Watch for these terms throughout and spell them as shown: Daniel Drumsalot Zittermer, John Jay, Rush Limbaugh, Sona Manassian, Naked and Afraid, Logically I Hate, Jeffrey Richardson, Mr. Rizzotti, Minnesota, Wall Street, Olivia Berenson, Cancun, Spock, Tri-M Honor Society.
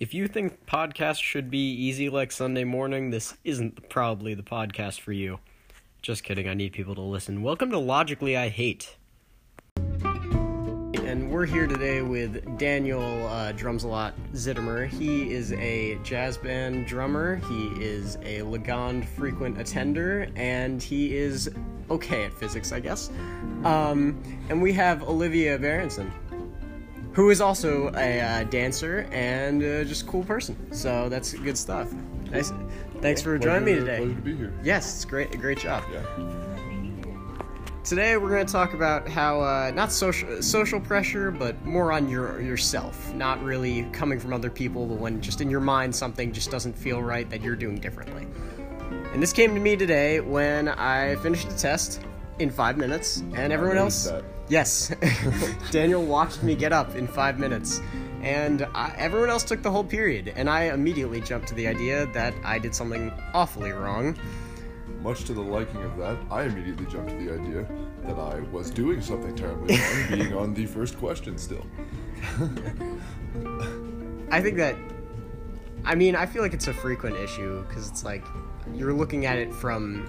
If you think podcasts should be easy like Sunday morning, this isn't probably the podcast for you. Just kidding, I need people to listen. Welcome to Logically I Hate. And we're here today with Daniel Drumsalot Zittermer. He is a jazz band drummer, he is a Ligand frequent attender, and he is okay at physics, I guess. And we have Olivia Berenson, who is also a dancer and just a cool person. So that's good stuff. Nice. Thanks for joining me today. Pleasure to be here. Yes, it's great. Great job. Yeah. Today we're going to talk about how not social pressure, but more on yourself. Not really coming from other people, but when just in your mind something just doesn't feel right that you're doing differently. And this came to me today when I finished the test in 5 minutes, and everyone else. That. Yes, Daniel watched me get up in 5 minutes, and everyone else took the whole period, and I immediately jumped to the idea that I did something awfully wrong. Much to the liking of that, I immediately jumped to the idea that I was doing something terribly wrong, being on the first question still. I think that, I mean, I feel like it's a frequent issue, because it's like, you're looking at it from,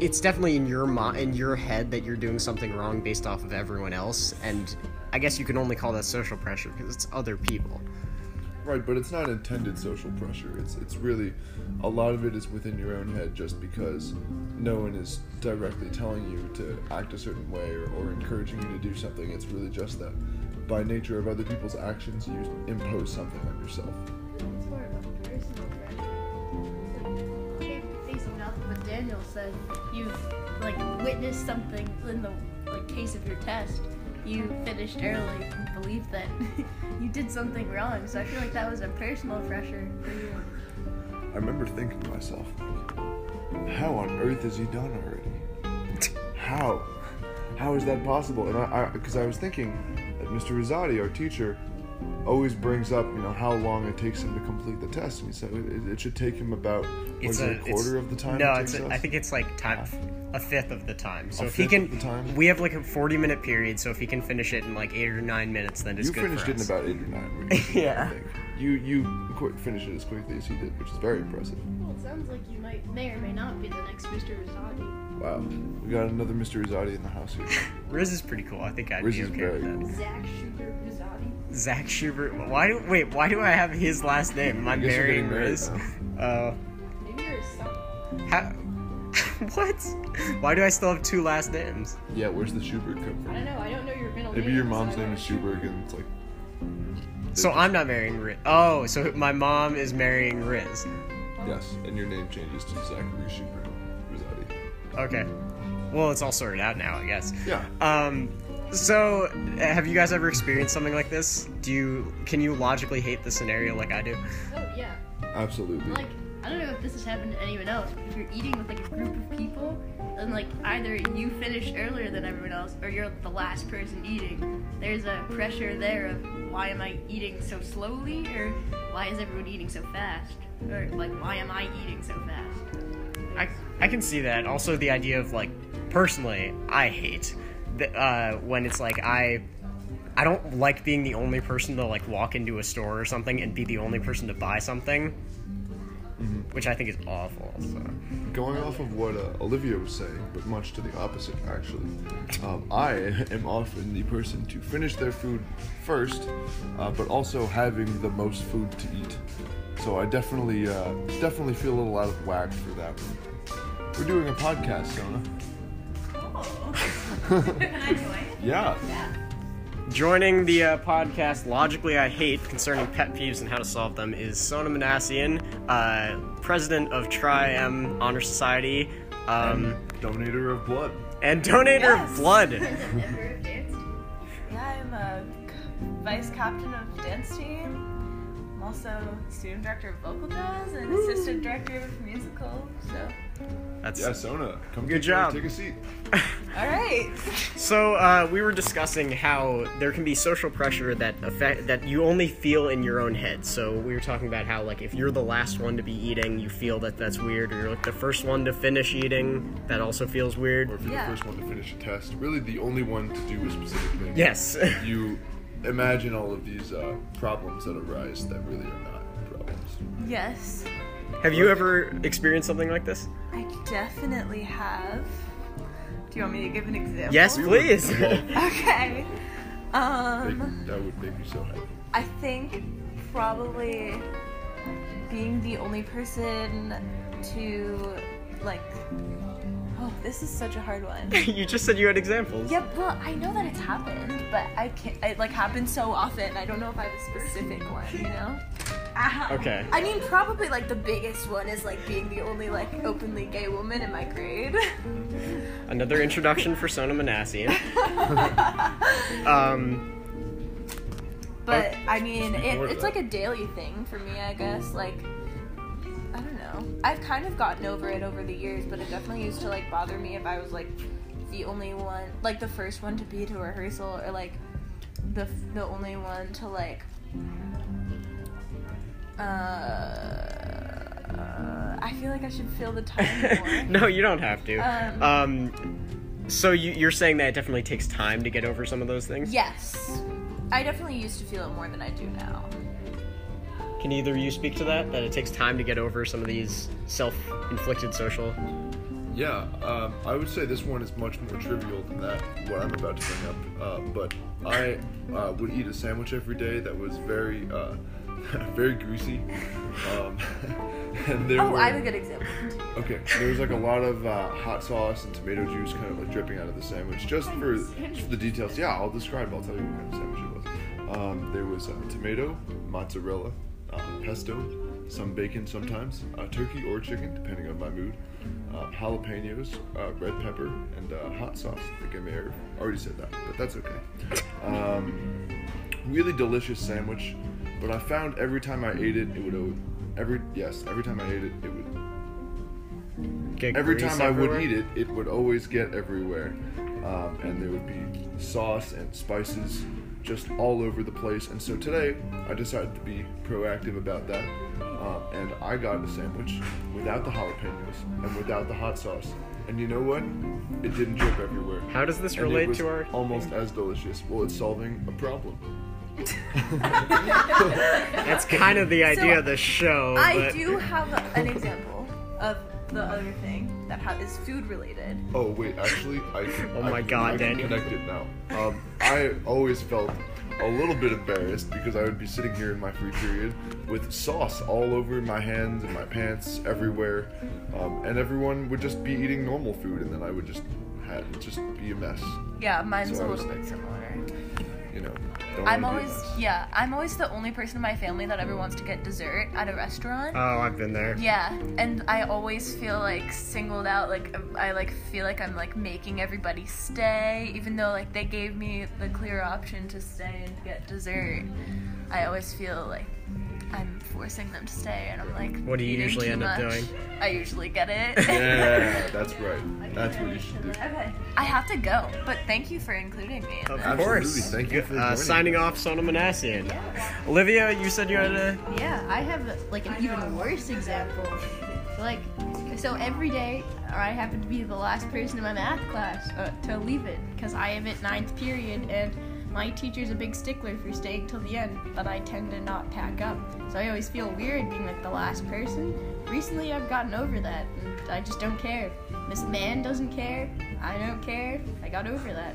it's definitely in your head that you're doing something wrong based off of everyone else, and I guess you can only call that social pressure because it's other people. Right, but it's not intended social pressure. It's really, a lot of it is within your own head just because no one is directly telling you to act a certain way or encouraging you to do something. It's really just that by nature of other people's actions, you impose something on yourself. It's more of a personal pressure. You can't face enough, but Daniel said you've, like, witnessed something in the, like, case of your test. You finished early and believed that you did something wrong, so I feel like that was a personal pressure for you. I remember thinking to myself, how on earth is he done already? How is that possible? And because I was thinking that Mr. Rizzotti, our teacher, always brings up, you know, how long it takes him to complete the test, and he said it should take him about a quarter of the time. No, I think it's like time, a fifth of the time. So if he can, we have like a 40-minute period. So if he can finish it in like 8 or 9 minutes, then it's good. You finished it in about 8 or 9. Yeah. You finish it as quickly as he did, which is very impressive. Well, it sounds like you may or may not be the next Mr. Rizzotti. Wow, we got another Mr. Rizzotti in the house here. Riz is pretty cool. I think I'd be okay with that. Cool. Zach Schubert Rizzotti. Zach Schubert. Why do I have his last name? Am I marrying Riz? Maybe you're something. What? Why do I still have two last names? Yeah, where's the Schubert come from? I don't know. I don't know your middle name. Maybe your mom's name is Schubert, and it's like. So I'm not marrying Riz. Oh, so my mom is marrying Riz. Yes, and your name changes to Zachary Schubert Rizzotti. Okay. Well, it's all sorted out now, I guess. Yeah. So, have you guys ever experienced something like this? Can you logically hate the scenario like I do? Oh, yeah. Absolutely. Like, I don't know if this has happened to anyone else, but if you're eating with, like, a group of people, and, like, either you finish earlier than everyone else, or you're the last person eating, there's a pressure there of, why am I eating so slowly, or why is everyone eating so fast? Or, like, why am I eating so fast? I can see that. Also, the idea of, like, personally, I hate when it's like I don't like being the only person to like walk into a store or something and be the only person to buy something, which I think is awful. So. Going off of what Olivia was saying, but much to the opposite actually, I am often the person to finish their food first, but also having the most food to eat. So I definitely feel a little out of whack for that one. We're doing a podcast, Sona. Can I join? Yeah. Joining the podcast Logically I Hate concerning pet peeves and how to solve them is Sona Manassian, president of Tri-M Honor Society. And donator of blood. Of blood. Yeah, I'm a vice captain of dance team. I'm also student director of vocal jazz and assistant director of musical, so. Sona, come good job. Take a seat. All right. So we were discussing how there can be social pressure that you only feel in your own head. So we were talking about how, like, if you're the last one to be eating, you feel that that's weird, or you're like the first one to finish eating, that also feels weird. Or if you're the first one to finish a test, really the only one to do a specific thing. Yes. You imagine all of these problems that arise that really are not problems. Yes. Have you ever experienced something like this? I definitely have. Do you want me to give an example? Yes, please. Okay. That would make me so happy. I think probably being the only person to, like, oh, this is such a hard one. You just said you had examples. Yeah, well, I know that it's happened, but I can't, it, like, happens so often. I don't know if I have a specific one, you know? Okay. I mean, probably, like, the biggest one is, like, being the only, like, openly gay woman in my grade. Another introduction for Sona Manassian. But, I mean, it's like a daily thing for me, I guess. Like, I don't know. I've kind of gotten over it over the years, but it definitely used to, like, bother me if I was, like, the only one, like, the first one to be to rehearsal, or, like, the only one to, like, I feel like I should fill the time more. No, you don't have to. So you're saying that it definitely takes time to get over some of those things? Yes. I definitely used to feel it more than I do now. Can either of you speak to that? That it takes time to get over some of these self-inflicted social? Yeah, I would say this one is much more trivial than that, what I'm about to bring up. But I would eat a sandwich every day that was very... very greasy. And there I have a good example. Okay, there was like a lot of hot sauce and tomato juice kind of like dripping out of the sandwich. Just for the details, yeah, I'll tell you what kind of sandwich it was. There was tomato, mozzarella, pesto, some bacon sometimes, turkey or chicken, depending on my mood, jalapenos, red pepper, and hot sauce. I think I already said that, but that's okay. Really delicious sandwich. But I found every time I ate it, it would always get everywhere, and there would be sauce and spices just all over the place. And so today, I decided to be proactive about that, and I got a sandwich without the jalapenos and without the hot sauce. And you know what? It didn't drip everywhere. How does this relate to our? Almost as delicious. Well, it's solving a problem. That's kind of the idea of the show. I do have an example of the other thing that is food related. Oh wait, actually, I can connect it now. I always felt a little bit embarrassed because I would be sitting here in my free period with sauce all over my hands and my pants everywhere, and everyone would just be eating normal food, and then I would just be a mess. Yeah, mine's a little bit similar. You know, I'm always the only person in my family that ever wants to get dessert at a restaurant. Oh, I've been there. Yeah, and I always feel like singled out. Like I like feel like I'm like making everybody stay, even though like they gave me the clear option to stay and get dessert. I always feel like I'm forcing them to stay, and I'm like, what do you usually end up doing? I usually get it. Yeah, that's right. That's what you should do. Okay. I have to go, but thank you for including me. Of course. Thank you for signing off, Sona Manassian. Yeah. Olivia, you said you had a... Yeah, I have like an even worse example. Like, so every day, I happen to be the last person in my math class to leave it, because I am at ninth period, and... my teacher's a big stickler for staying till the end, but I tend to not pack up. So I always feel weird being like the last person. Recently, I've gotten over that, and I just don't care. Miss Mann doesn't care. I don't care. I got over that.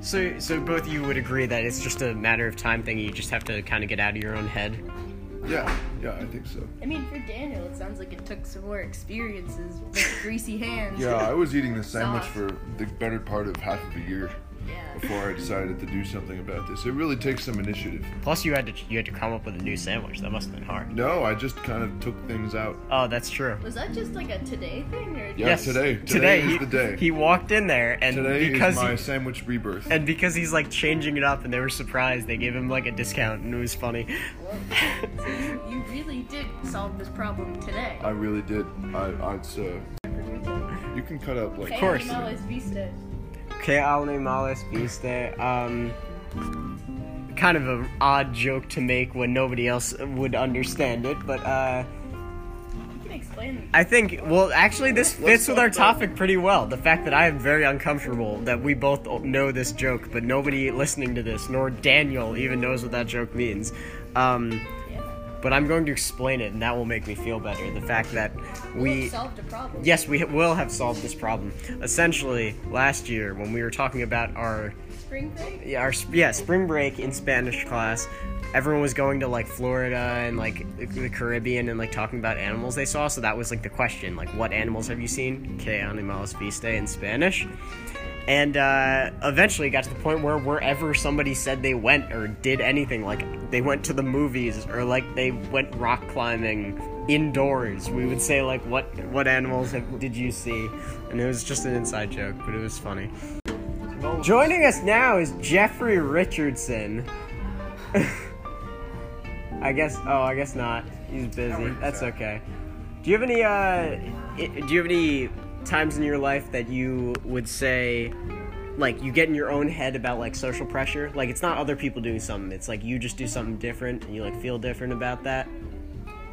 So both you would agree that it's just a matter of time thing. You just have to kind of get out of your own head. Yeah, I think so. I mean, for Daniel, it sounds like it took some more experiences with greasy hands. Yeah, I was eating this sandwich for the better part of half of a year. Yeah. Before I decided to do something about this. It really takes some initiative. Plus, you had to come up with a new sandwich. That must have been hard. No, I just kind of took things out. Oh, that's true. Was that just like a today thing? Or yes, today. Today is the day. He walked in there and sandwich rebirth. And because he's like changing it up and they were surprised, they gave him like a discount and it was funny. So you really did solve this problem today. I really did. You can cut up like... Of course. Que ale males viste. Kind of an odd joke to make when nobody else would understand it, but to explain them. I think, well, actually, this fits with our topic pretty well. The fact that I am very uncomfortable that we both know this joke, but nobody listening to this, nor Daniel, even knows what that joke means. But I'm going to explain it, and that will make me feel better. The fact that we have solved a problem. Yes, we will have solved this problem. Essentially, last year when we were talking about our spring break. Yeah, spring break in Spanish class. Everyone was going to like Florida and like the Caribbean and like talking about animals they saw. So that was like the question, like, what animals have you seen? Que animales viste in Spanish. And eventually got to the point where wherever somebody said they went or did anything, like they went to the movies or like they went rock climbing indoors, we would say like, what animals did you see? And it was just an inside joke, but it was funny. Joining us now is Jeffrey Richardson. I guess not. He's busy. That's okay. Do you have any times in your life that you would say, like, you get in your own head about, like, social pressure? Like, it's not other people doing something. It's, like, you just do something different, and you, like, feel different about that?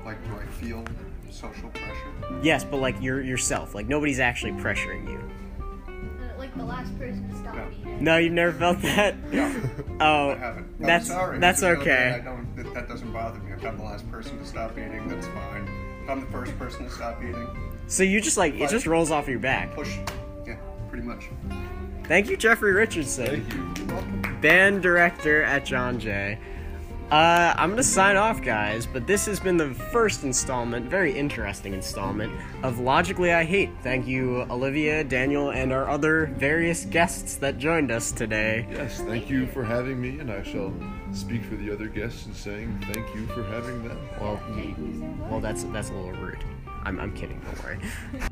Like, do I feel social pressure? Yes, but, like, you're yourself. Like, nobody's actually pressuring you. Like, the last person to stop me. No, you've never felt that? No. Oh, I haven't. That's okay. That doesn't bother me. If I'm the last person to stop eating, that's fine. If I'm the first person to stop eating... So you just like, it just rolls off your back. Push. Yeah, pretty much. Thank you, Jeffrey Richardson. Thank you. You're welcome. Band director at John Jay. I'm gonna sign off, guys, but this has been the first installment, very interesting installment, of Logically I Hate. Thank you, Olivia, Daniel, and our other various guests that joined us today. Yes, thank you for having me, and I shall speak for the other guests in saying thank you for having them. Well, that's a little rude. I'm kidding, don't worry.